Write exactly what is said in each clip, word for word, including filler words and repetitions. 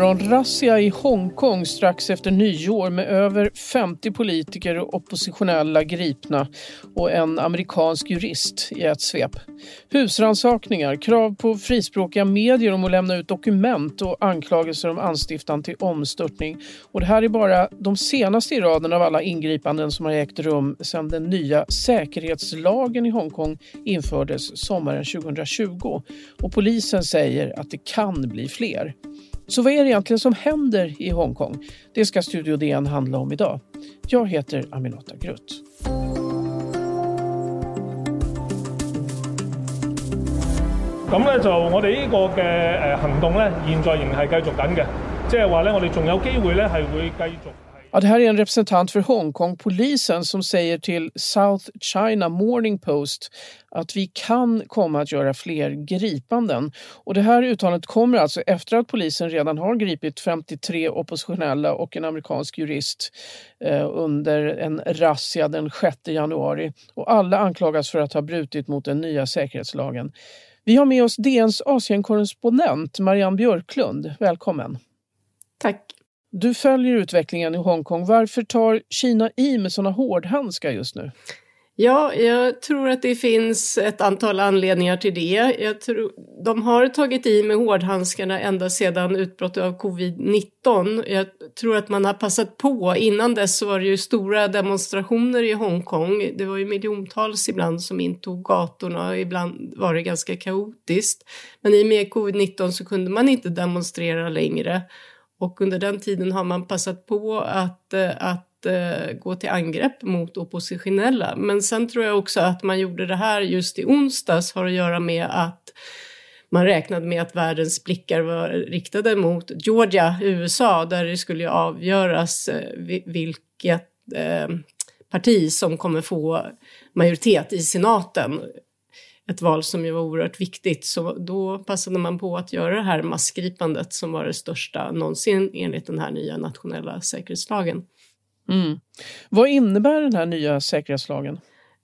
morgonrazzia i Hongkong strax efter nyår med över femtio politiker och oppositionella gripna och en amerikansk jurist i ett svep. Husransakningar, krav på frispråkiga medier om att lämna ut dokument och anklagelser om anstiftan till omstörtning. Och det här är bara de senaste i raden av alla ingripanden som har ägt rum sedan den nya säkerhetslagen i Hongkong infördes sommaren tjugotjugo. Och polisen säger att det kan bli fler. Så vad är det egentligen som händer i Hongkong? Det ska Studio D N handla om idag. Jag heter Aminata Grut.咁咧就我哋呢個嘅誒行動咧，現在仍係繼續緊嘅，即係話咧，我哋仲有機會咧係會繼續。Ja, det här är en representant för Hongkong-polisen som säger till South China Morning Post att vi kan komma att göra fler gripanden. Och det här uttalandet kommer alltså efter att polisen redan har gripit femtiotre oppositionella och en amerikansk jurist eh, under en razzia den sjätte januari. Och alla anklagas för att ha brutit mot den nya säkerhetslagen. Vi har med oss D N:s Asienkorrespondent Marianne Björklund. Välkommen. Tack. Du följer utvecklingen i Hongkong. Varför tar Kina i med såna hårdhandskar just nu? Ja, jag tror att det finns ett antal anledningar till det. Jag tror, de har tagit i med hårdhandskarna ända sedan utbrottet av covid nitton. Jag tror att man har passat på. Innan dess så var det ju stora demonstrationer i Hongkong. Det var ju miljontals ibland som intog gatorna och ibland var det ganska kaotiskt. Men i och med covid nitton så kunde man inte demonstrera längre. Och under den tiden har man passat på att, att gå till angrepp mot oppositionella. Men sen tror jag också att man gjorde det här just i onsdags har att göra med att man räknade med att världens blickar var riktade mot Georgia, U S A, där det skulle avgöras vilket parti som kommer få majoritet i senaten. Ett val som ju var oerhört viktigt, så då passade man på att göra det här massgripandet som var det största någonsin enligt den här nya nationella säkerhetslagen. Mm. Vad innebär den här nya säkerhetslagen?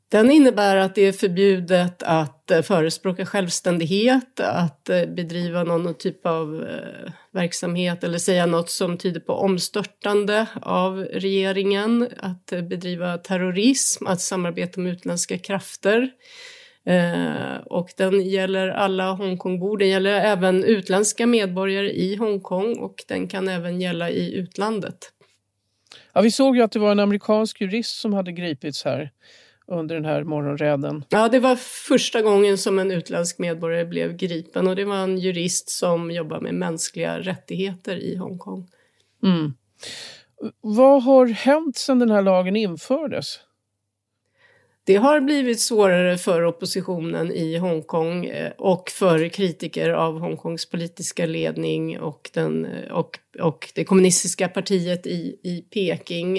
Den innebär att det är förbjudet att förespråka självständighet, att bedriva någon typ av verksamhet eller säga något som tyder på omstörtande av regeringen, att bedriva terrorism, att samarbeta med utländska krafter. Eh, och den gäller alla Hongkongbor, den gäller även utländska medborgare i Hongkong och den kan även gälla i utlandet. Ja, vi såg ju att det var en amerikansk jurist som hade gripits här under den här morgonräden. Ja, det var första gången som en utländsk medborgare blev gripen och det var en jurist som jobbar med mänskliga rättigheter i Hongkong. Mm. Vad har hänt sedan den här lagen infördes? Det har blivit svårare för oppositionen i Hongkong och för kritiker av Hongkongs politiska ledning och, den, och, och det kommunistiska partiet i, i Peking.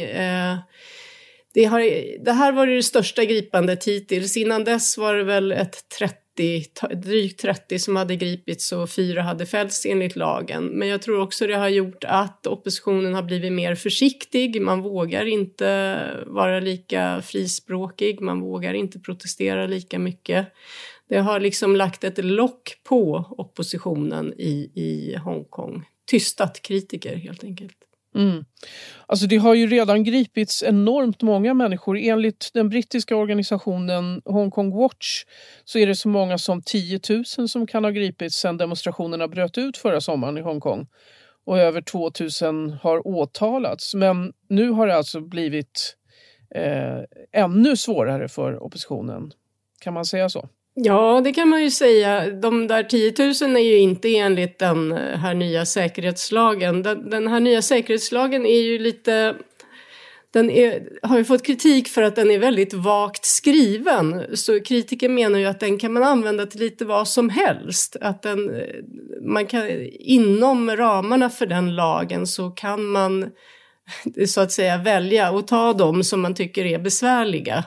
Det, har, det här var det största gripandet hittills. Innan dess var det väl ett trettio, drygt trettio som hade gripits och fyra hade fällts enligt lagen. Men jag tror också det har gjort att oppositionen har blivit mer försiktig. Man vågar inte vara lika frispråkig. Man vågar inte protestera lika mycket. Det har liksom lagt ett lock på oppositionen i, i Hongkong. Tystat kritiker helt enkelt. Mm. Alltså det har ju redan gripits enormt många människor. Enligt den brittiska organisationen Hong Kong Watch så är det så många som tio tusen som kan ha gripits sedan demonstrationerna bröt ut förra sommaren i Hongkong. Och över två tusen har åtalats. Men nu har det alltså blivit eh, ännu svårare för oppositionen. Kan man säga så? Ja, det kan man ju säga. De där tio tusen är ju inte enligt den här nya säkerhetslagen. Den, den här nya säkerhetslagen är ju lite... Den är, har ju fått kritik för att den är väldigt vagt skriven. Så kritiker menar ju att den kan man använda till lite vad som helst. Att den, man kan, inom ramarna för den lagen så kan man så att säga välja och ta dem som man tycker är besvärliga.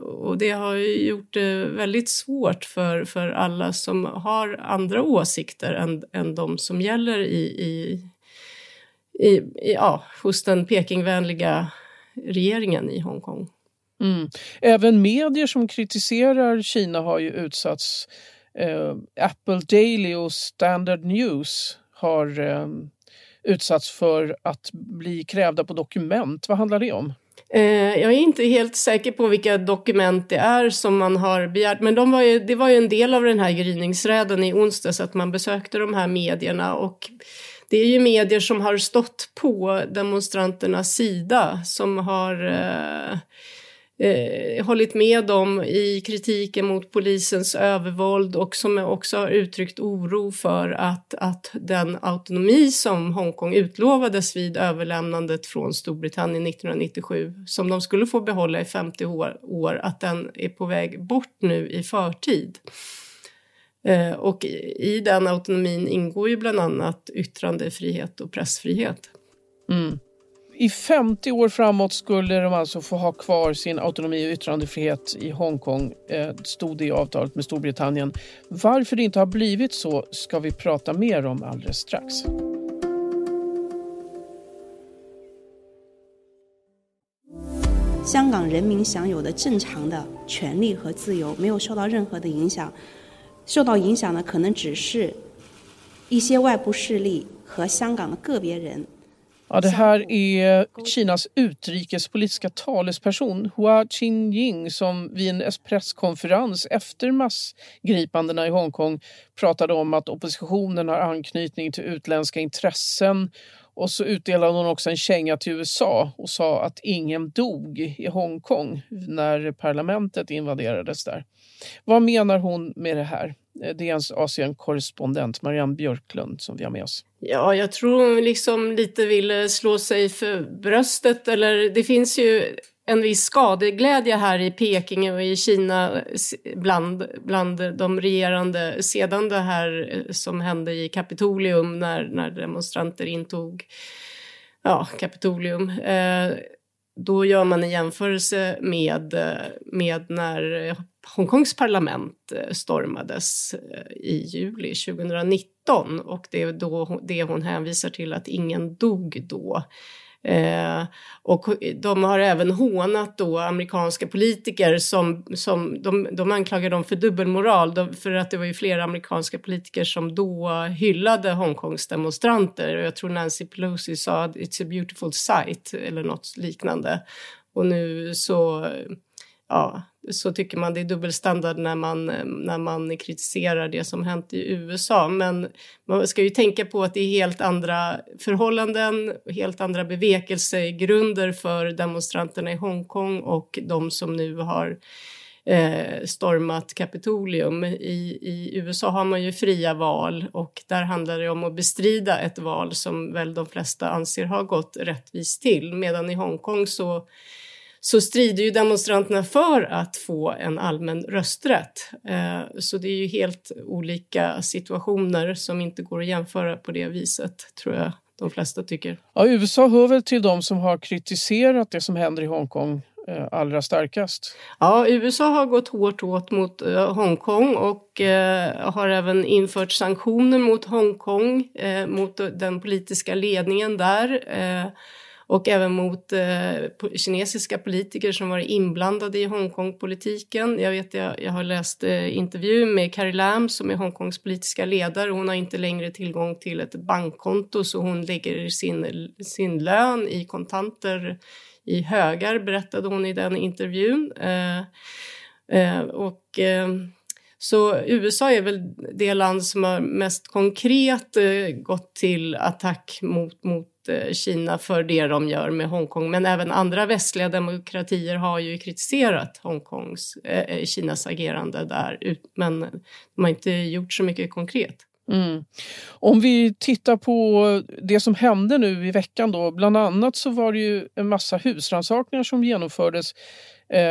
Och det har ju gjort det väldigt svårt för, för alla som har andra åsikter än, än de som gäller i, i, i, i, ja, hos den Pekingvänliga regeringen i Hongkong. Mm. Även medier som kritiserar Kina har ju utsatts. Eh, Apple Daily och Standard News har eh, utsatts för att bli krävda på dokument. Vad handlar det om? Eh, jag är inte helt säker på vilka dokument det är som man har begärt. Men de var ju, det var ju en del av den här gryningsräden i onsdags att man besökte de här medierna. Och det är ju medier som har stått på demonstranternas sida som har... Eh, Eh, hållit med dem i kritiken mot polisens övervåld och som också har uttryckt oro för att, att den autonomi som Hongkong utlovades vid överlämnandet från Storbritannien nittonhundranittiosju som de skulle få behålla i femtio år, att den är på väg bort nu i förtid. Eh, och i, i den autonomin ingår ju bland annat yttrandefrihet och pressfrihet. Mm. I femtio år framåt skulle de alltså få ha kvar sin autonomi och yttrandefrihet i Hongkong, stod det i avtalet med Storbritannien. Varför det inte har blivit så ska vi prata mer om alldeles strax. Ja, det här är Kinas utrikespolitiska talesperson Hua Qingying som vid en presskonferens efter massgripandena i Hongkong pratade om att oppositionen har anknytning till utländska intressen, och så utdelade hon också en känga till U S A och sa att ingen dog i Hongkong när parlamentet invaderades där. Vad menar hon med det här? D N:s Asienkorrespondent Marianne Björklund som vi har med oss. Ja, jag tror hon liksom lite ville slå sig för bröstet. Eller det finns ju en viss skadeglädje här i Peking och i Kina bland, bland de regerande sedan det här som hände i Kapitolium när, när demonstranter intog ja, Kapitolium. Eh, då gör man en jämförelse med, med när Hongkongs parlament stormades i juli tjugonitton och det är då det hon hänvisar till att ingen dog då. Eh, och de har även hånat då amerikanska politiker som, som de, de anklagar dem för dubbelmoral de, för att det var ju flera amerikanska politiker som då hyllade Hongkongs demonstranter. Jag tror Nancy Pelosi sa att it's a beautiful sight eller något liknande. Och nu så... Ja, så tycker man det är dubbelstandard när man, när man kritiserar det som hänt i U S A. Men man ska ju tänka på att det är helt andra förhållanden, helt andra bevekelsegrunder för demonstranterna i Hongkong och de som nu har eh, stormat Kapitolium. I, I U S A har man ju fria val och där handlar det om att bestrida ett val som väl de flesta anser har gått rättvist till. Medan i Hongkong så... så strider ju demonstranterna för att få en allmän rösträtt. Så det är ju helt olika situationer som inte går att jämföra på det viset, tror jag de flesta tycker. Ja, U S A hör väl till de som har kritiserat det som händer i Hongkong allra starkast? Ja, U S A har gått hårt åt mot Hongkong och har även infört sanktioner mot Hongkong, mot den politiska ledningen där. Och även mot eh, kinesiska politiker som var inblandade i Hongkong-politiken. Jag vet, jag, jag har läst eh, intervju med Carrie Lam som är Hongkongs politiska ledare. Hon har inte längre tillgång till ett bankkonto så hon lägger sin, sin lön i kontanter i högar, berättade hon i den intervjun. Eh, eh, och... Eh, Så U S A är väl det land som har mest konkret gått till attack mot, mot Kina för det de gör med Hongkong. Men även andra västliga demokratier har ju kritiserat Hongkongs, eh, Kinas agerande där. Men de har inte gjort så mycket konkret. Mm. Om vi tittar på det som hände nu i veckan då. Bland annat så var det ju en massa husrannsakningar som genomfördes.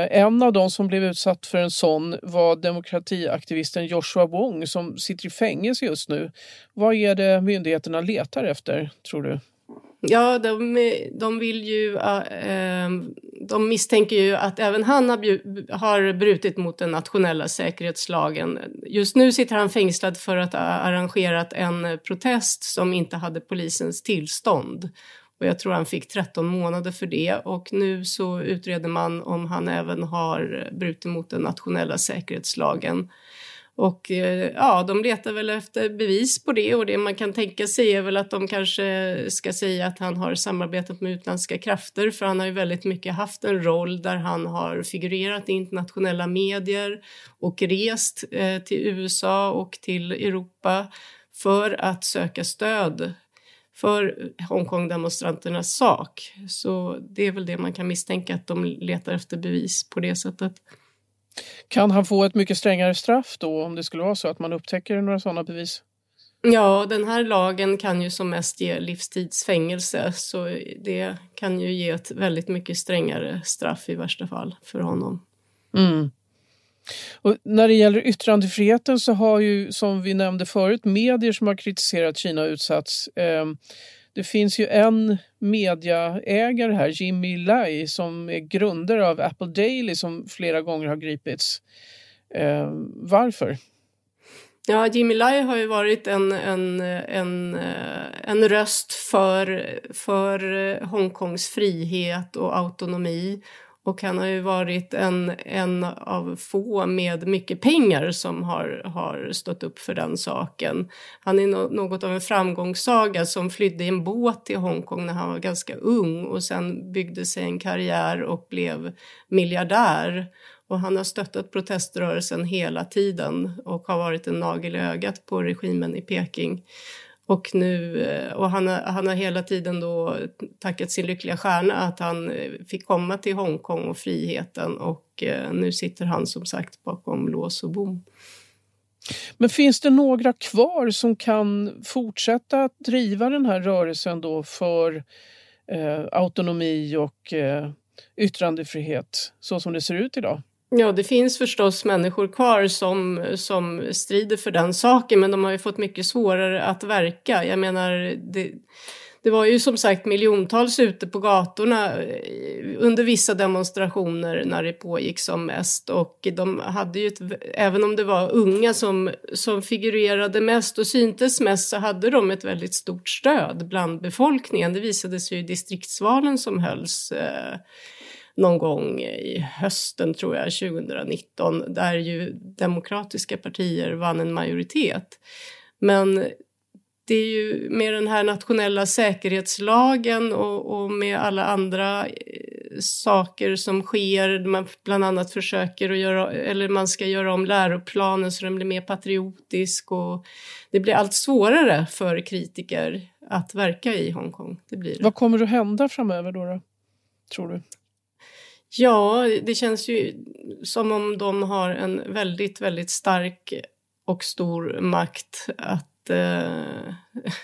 En av de som blev utsatt för en sån var demokratiaktivisten Joshua Wong som sitter i fängelse just nu. Vad är det myndigheterna letar efter, tror du? Ja, de, de vill ju, de misstänker ju att även han har brutit mot den nationella säkerhetslagen. Just nu sitter han fängslad för att ha arrangerat en protest som inte hade polisens tillstånd. Och jag tror han fick tretton månader för det och nu så utreder man om han även har brutit mot den nationella säkerhetslagen. Och ja, de letar väl efter bevis på det, och det man kan tänka sig är väl att de kanske ska säga att han har samarbetat med utländska krafter, för han har ju väldigt mycket haft en roll där han har figurerat i internationella medier och rest eh, till U S A och till Europa för att söka stöd för Hongkong-demonstranternas sak. Så det är väl det man kan misstänka, att de letar efter bevis på det sättet. Kan han få ett mycket strängare straff då, om det skulle vara så att man upptäcker några sådana bevis? Ja, den här lagen kan ju som mest ge livstidsfängelse, så det kan ju ge ett väldigt mycket strängare straff i värsta fall för honom. Mm. Och när det gäller yttrandefriheten så har ju, som vi nämnde förut, medier som har kritiserat Kina utsatts. Eh, det finns ju en mediaägare här, Jimmy Lai, som är grundare av Apple Daily, som flera gånger har gripits. Eh, varför? Ja, Jimmy Lai har ju varit en, en, en, en röst för, för Hongkongs frihet och autonomi. Och han har ju varit en, en av få med mycket pengar som har, har stått upp för den saken. Han är no- något av en framgångssaga som flydde i en båt till Hongkong när han var ganska ung. Och sen byggde sig en karriär och blev miljardär. Och han har stöttat proteströrelsen hela tiden och har varit en nagel i ögat på regimen i Peking. Och, nu, och han, han har hela tiden då tackat sin lyckliga stjärna att han fick komma till Hongkong och friheten. Och nu sitter han som sagt bakom lås och bom. Men finns det några kvar som kan fortsätta att driva den här rörelsen då för eh, autonomi och eh, yttrandefrihet så som det ser ut idag? Ja, det finns förstås människor kvar som, som strider för den saken, men de har ju fått mycket svårare att verka. Jag menar, det, det var ju som sagt miljontals ute på gatorna under vissa demonstrationer när det pågick som mest. Och de hade ju, ett, även om det var unga som, som figurerade mest och syntes mest, så hade de ett väldigt stort stöd bland befolkningen. Det visade sig ju i distriktsvalen som hölls eh, någon gång i hösten tror jag, tjugonitton, där ju demokratiska partier vann en majoritet. Men det är ju med den här nationella säkerhetslagen och, och med alla andra saker som sker, man bland annat försöker att göra, eller man ska göra om läroplanen så den blir mer patriotisk, och det blir allt svårare för kritiker att verka i Hongkong. Det blir det. Vad kommer att hända framöver då, då tror du? Ja, det känns ju som om de har en väldigt, väldigt stark och stor makt att, eh,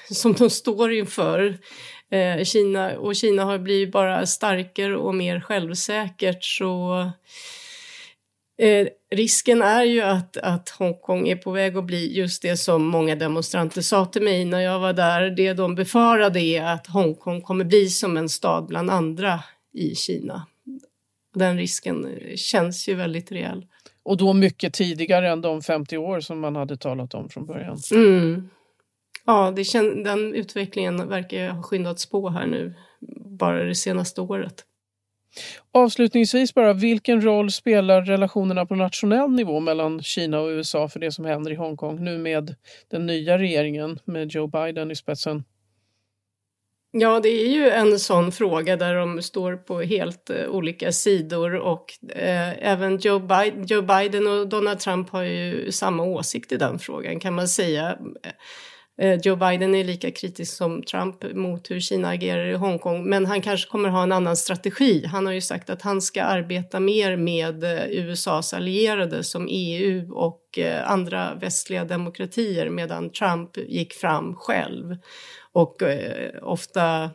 som de står inför. Eh, Kina, och Kina har blivit bara starkare och mer självsäkert, så eh, risken är ju att, att Hongkong är på väg att bli just det som många demonstranter sa till mig när jag var där. Det de befarade är att Hongkong kommer bli som en stad bland andra i Kina. Den risken känns ju väldigt reell. Och då mycket tidigare än de femtio år som man hade talat om från början. Mm. Ja, det kän- den utvecklingen verkar ha skyndats på här nu, bara det senaste året. Avslutningsvis bara, vilken roll spelar relationerna på nationell nivå mellan Kina och U S A för det som händer i Hongkong nu med den nya regeringen med Joe Biden i spetsen? Ja, det är ju en sån fråga där de står på helt eh, olika sidor, och eh, även Joe Biden, Joe Biden och Donald Trump har ju samma åsikt i den frågan, kan man säga. Eh, Joe Biden är lika kritisk som Trump mot hur Kina agerar i Hongkong, men han kanske kommer ha en annan strategi. Han har ju sagt att han ska arbeta mer med eh, U S As allierade som E U och eh, andra västliga demokratier, medan Trump gick fram själv. Och eh, ofta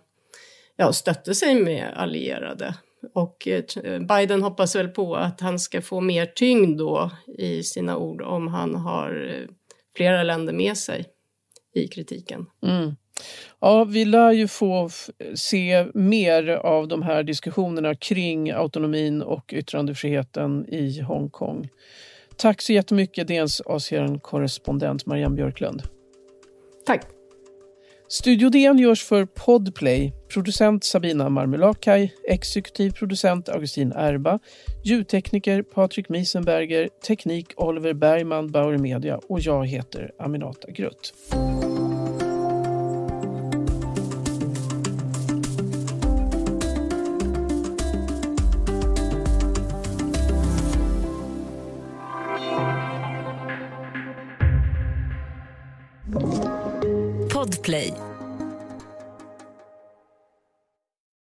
ja, stötte sig med allierade. Och eh, Biden hoppas väl på att han ska få mer tyngd då i sina ord om han har eh, flera länder med sig i kritiken. Mm. Ja, vi lär ju få f- se mer av de här diskussionerna kring autonomin och yttrandefriheten i Hongkong. Tack så jättemycket, D N:s Asienkorrespondent Marianne Björklund. Tack. Studio D N görs för Podplay, producent Sabina Marmullakaj, exekutiv producent Augustin Erba, ljudtekniker Patrik Misenberger, teknik Oliver Bergman, Bauer Media och jag heter Aminata Grut. Play.